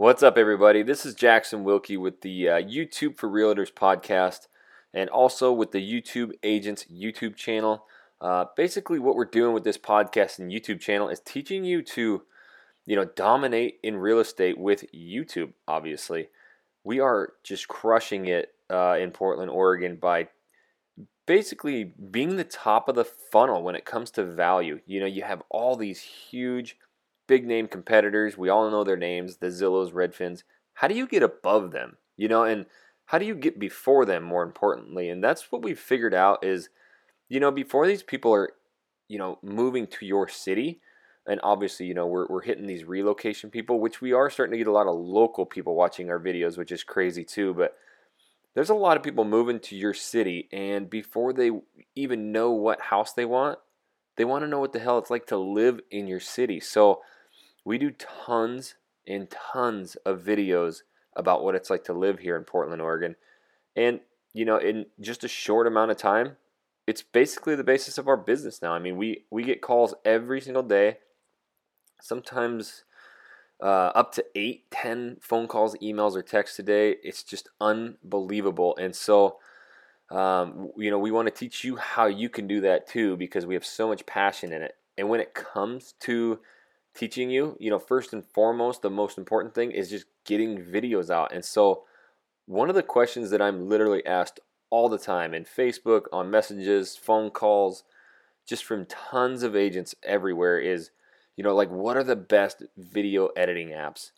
What's up, everybody? This is Jackson Wilkie with the YouTube for Realtors podcast and also with the YouTube Agents YouTube channel. Basically, what we're doing with this podcast and YouTube channel is teaching you to, dominate in real estate with YouTube, obviously. We are just crushing it in Portland, Oregon by basically being the top of the funnel when it comes to value. You have all these huge big name competitors. We all know their names, the Zillows, Redfins. How do you get above them? And how do you get before them, more importantly? And that's what we've figured out is, before these people are, moving to your city, and obviously, we're hitting these relocation people, which we are starting to get a lot of local people watching our videos, which is crazy too, but there's a lot of people moving to your city, and before they even know what house they want to know what the hell it's like to live in your city. So we do tons and tons of videos about what it's like to live here in Portland, Oregon. And, in just a short amount of time, it's basically the basis of our business now. I mean, we get calls every single day, sometimes up to 8-10 phone calls, emails, or texts a day. It's just unbelievable. And so, we want to teach you how you can do that too, because we have so much passion in it. And when it comes to teaching you, first and foremost, the most important thing is just getting videos out. And so one of the questions that I'm literally asked all the time in Facebook, on messages, phone calls, just from tons of agents everywhere is, what are the best video editing apps?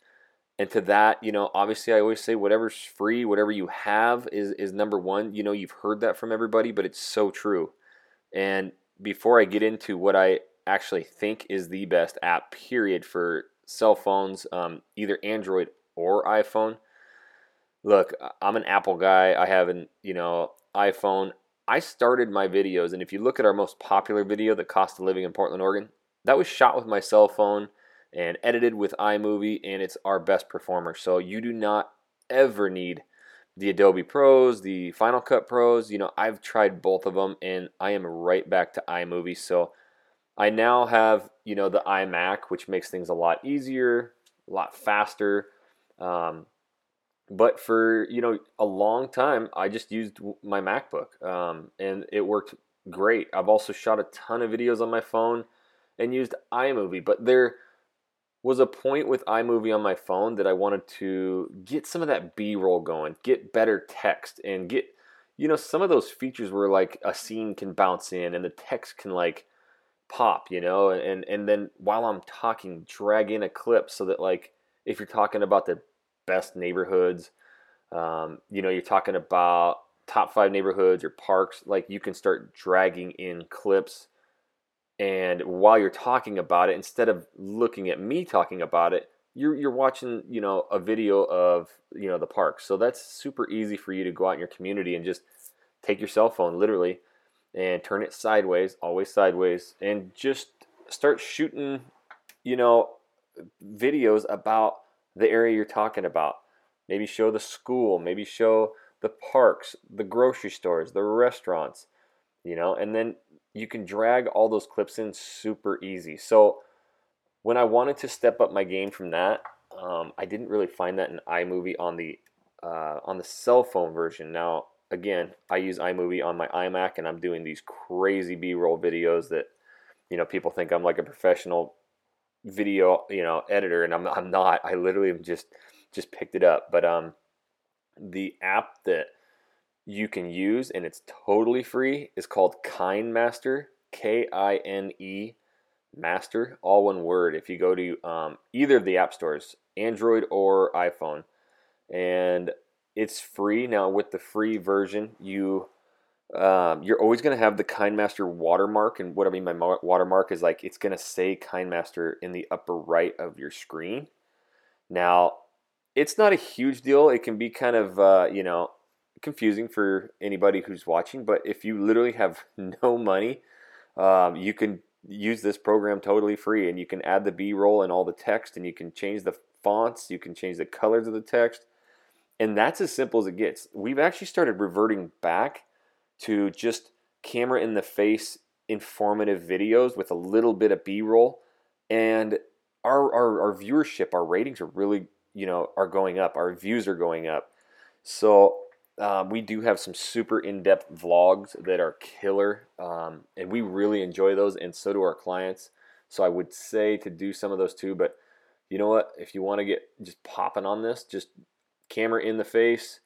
And to that, obviously I always say whatever's free, whatever you have is number one. You've heard that from everybody, but it's so true. And before I get into what I actually think is the best app, period, for cell phones, either Android or iPhone. Look, I'm an Apple guy. I have an, iPhone. I started my videos, and if you look at our most popular video, The Cost of Living in Portland, Oregon, that was shot with my cell phone and edited with iMovie, and it's our best performer. So you do not ever need the Adobe Pros, the Final Cut Pros. I've tried both of them, and I am right back to iMovie. So I now have, the iMac, which makes things a lot easier, a lot faster. But for, a long time, I just used my MacBook, and it worked great. I've also shot a ton of videos on my phone and used iMovie, but they're was a point with iMovie on my phone that I wanted to get some of that B-roll going, get better text, and get, some of those features where like a scene can bounce in and the text can like pop, and then while I'm talking, drag in a clip so that like if you're talking about the best neighborhoods, you're talking about top 5 neighborhoods or parks, like you can start dragging in clips. And while you're talking about it, instead of looking at me talking about it, you're watching, a video of, the park. So that's super easy for you to go out in your community and just take your cell phone literally and turn it sideways, always sideways, and just start shooting, videos about the area you're talking about. Maybe show the school, maybe show the parks, the grocery stores, the restaurants, and then you can drag all those clips in super easy. So when I wanted to step up my game from that, I didn't really find that in iMovie on the cell phone version. Now, again, I use iMovie on my iMac, and I'm doing these crazy B-roll videos that, people think I'm like a professional video, editor, and I'm not. I literally just picked it up. But the app that you can use, and it's totally free, is called KineMaster, K-I-N-E, Master, all one word, if you go to either of the app stores, Android or iPhone. And it's free. Now, with the free version, you're always going to have the KineMaster watermark, and what I mean by watermark is like it's going to say KineMaster in the upper right of your screen. Now, it's not a huge deal. It can be kind of, confusing for anybody who's watching, but if you literally have no money, you can use this program totally free, and you can add the B-roll and all the text, and you can change the fonts, you can change the colors of the text, and that's as simple as it gets. We've actually started reverting back to just camera in the face informative videos with a little bit of B-roll, and our viewership, our ratings are really you know, are going up. Our views are going up. So we do have some super in-depth vlogs that are killer, and we really enjoy those, and so do our clients. So I would say to do some of those too, but you know what? If you want to get just popping on this, just camera in the face,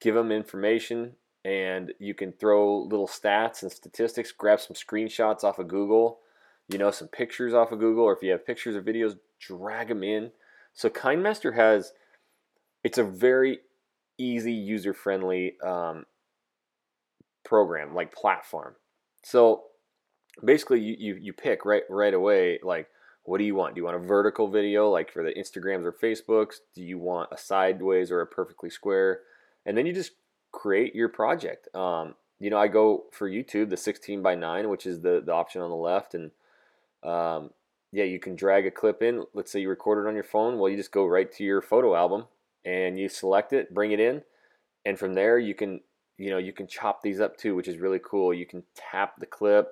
give them information, and you can throw little stats and statistics, grab some screenshots off of Google, you know, some pictures off of Google, or if you have pictures or videos, drag them in. So KineMaster has, it's a very easy, user-friendly program, like platform. So basically, you pick right away, like, what do you want? Do you want a vertical video, like for the Instagrams or Facebooks? Do you want a sideways or a perfectly square? And then you just create your project. You know, I go for YouTube, the 16:9, which is the option on the left, and yeah, you can drag a clip in. Let's say you record it on your phone. Well, you just go right to your photo album, and you select it, bring it in, and from there you can, you know, you can chop these up too, which is really cool. You can tap the clip,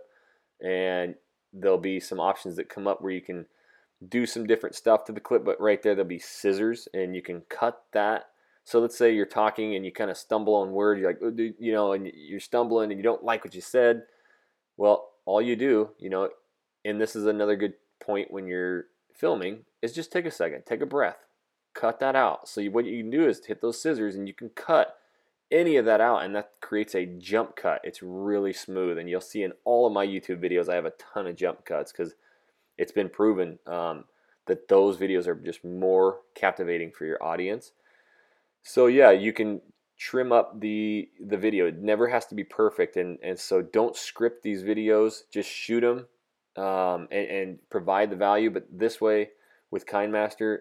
and there'll be some options that come up where you can do some different stuff to the clip, but right there there'll be scissors, and you can cut that. So let's say you're talking and you kind of stumble on words, you're like, you know, and you're stumbling and you don't like what you said. Well, all you do, you know, and this is another good point when you're filming, is just take a second, take a breath, cut that out. So what you can do is hit those scissors and you can cut any of that out, and that creates a jump cut. It's really smooth, and you'll see in all of my YouTube videos I have a ton of jump cuts, because it's been proven that those videos are just more captivating for your audience. So yeah, you can trim up the video. It never has to be perfect, and so don't script these videos, just shoot them and provide the value. But this way with KineMaster,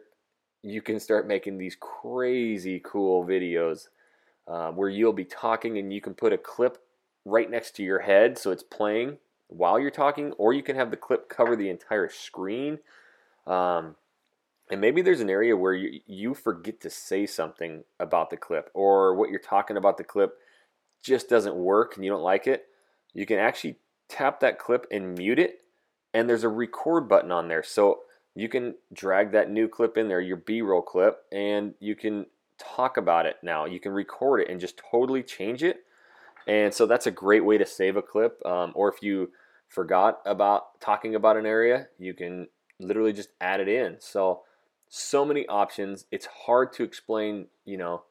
you can start making these crazy cool videos where you'll be talking and you can put a clip right next to your head so it's playing while you're talking, or you can have the clip cover the entire screen. And maybe there's an area where you forget to say something about the clip, or what you're talking about the clip just doesn't work and you don't like it. You can actually tap that clip and mute it, and there's a record button on there. So you can drag that new clip in there, your B-roll clip, and you can talk about it now. You can record it and just totally change it. And so that's a great way to save a clip. Or if you forgot about talking about an area, you can literally just add it in. So many options. It's hard to explain, you know,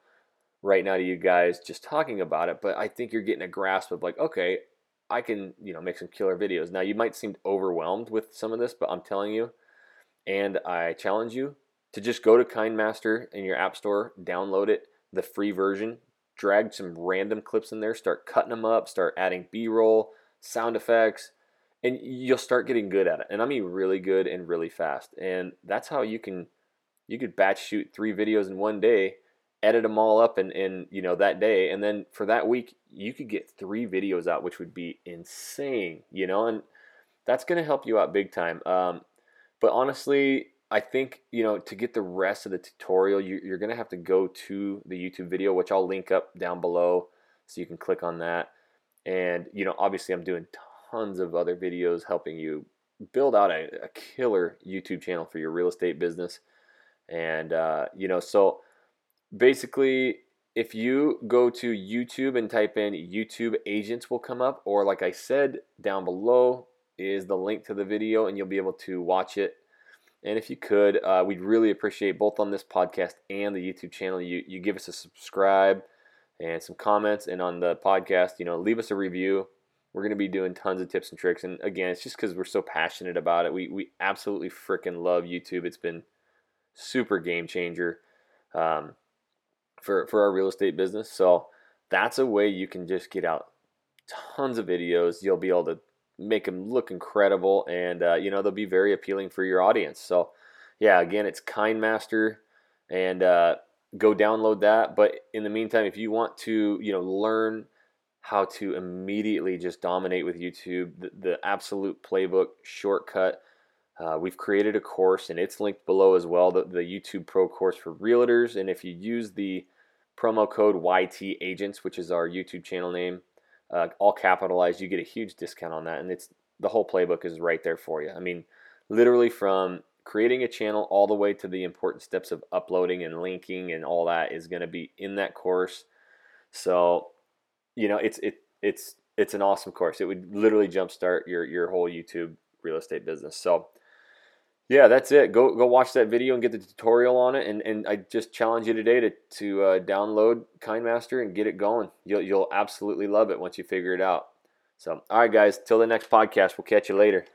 right now to you guys just talking about it, but I think you're getting a grasp of like, okay, I can, you know, make some killer videos. Now you might seem overwhelmed with some of this, but I'm telling you, and I challenge you to just go to KineMaster in your app store, download it, the free version, drag some random clips in there, start cutting them up, start adding B-roll, sound effects, and you'll start getting good at it. And I mean really good and really fast. And that's how you could batch shoot 3 videos in one day, edit them all up in you know, that day, and then for that week you could get 3 videos out, which would be insane, you know, and that's gonna help you out big time. But honestly, I think, you know, to get the rest of the tutorial, you're going to have to go to the YouTube video, which I'll link up down below so you can click on that. And, you know, obviously I'm doing tons of other videos helping you build out a killer YouTube channel for your real estate business. And, you know, so basically if you go to YouTube and type in YouTube agents will come up, or like I said, down below is the link to the video, and you'll be able to watch it. And if you could, we'd really appreciate, both on this podcast and the YouTube channel, you give us a subscribe and some comments, and on the podcast, you know, leave us a review. We're going to be doing tons of tips and tricks, and again, it's just because we're so passionate about it. We absolutely freaking love YouTube. It's been super game changer for our real estate business. So that's a way you can just get out tons of videos. You'll be able to make them look incredible, and you know, they'll be very appealing for your audience. So yeah, again, it's KineMaster, and go download that. But in the meantime, if you want to, you know, learn how to immediately just dominate with YouTube, the absolute playbook shortcut, we've created a course, and it's linked below as well, the YouTube Pro course for realtors. And if you use the promo code YT Agents, which is our YouTube channel name, all capitalized, you get a huge discount on that. And it's, the whole playbook is right there for you. I mean, literally from creating a channel all the way to the important steps of uploading and linking and all that is going to be in that course. So, you know, it's an awesome course. It would literally jumpstart your whole YouTube real estate business. So yeah, that's it. Go watch that video and get the tutorial on it. And I just challenge you today to download KineMaster and get it going. You'll absolutely love it once you figure it out. So, all right, guys, till the next podcast, we'll catch you later.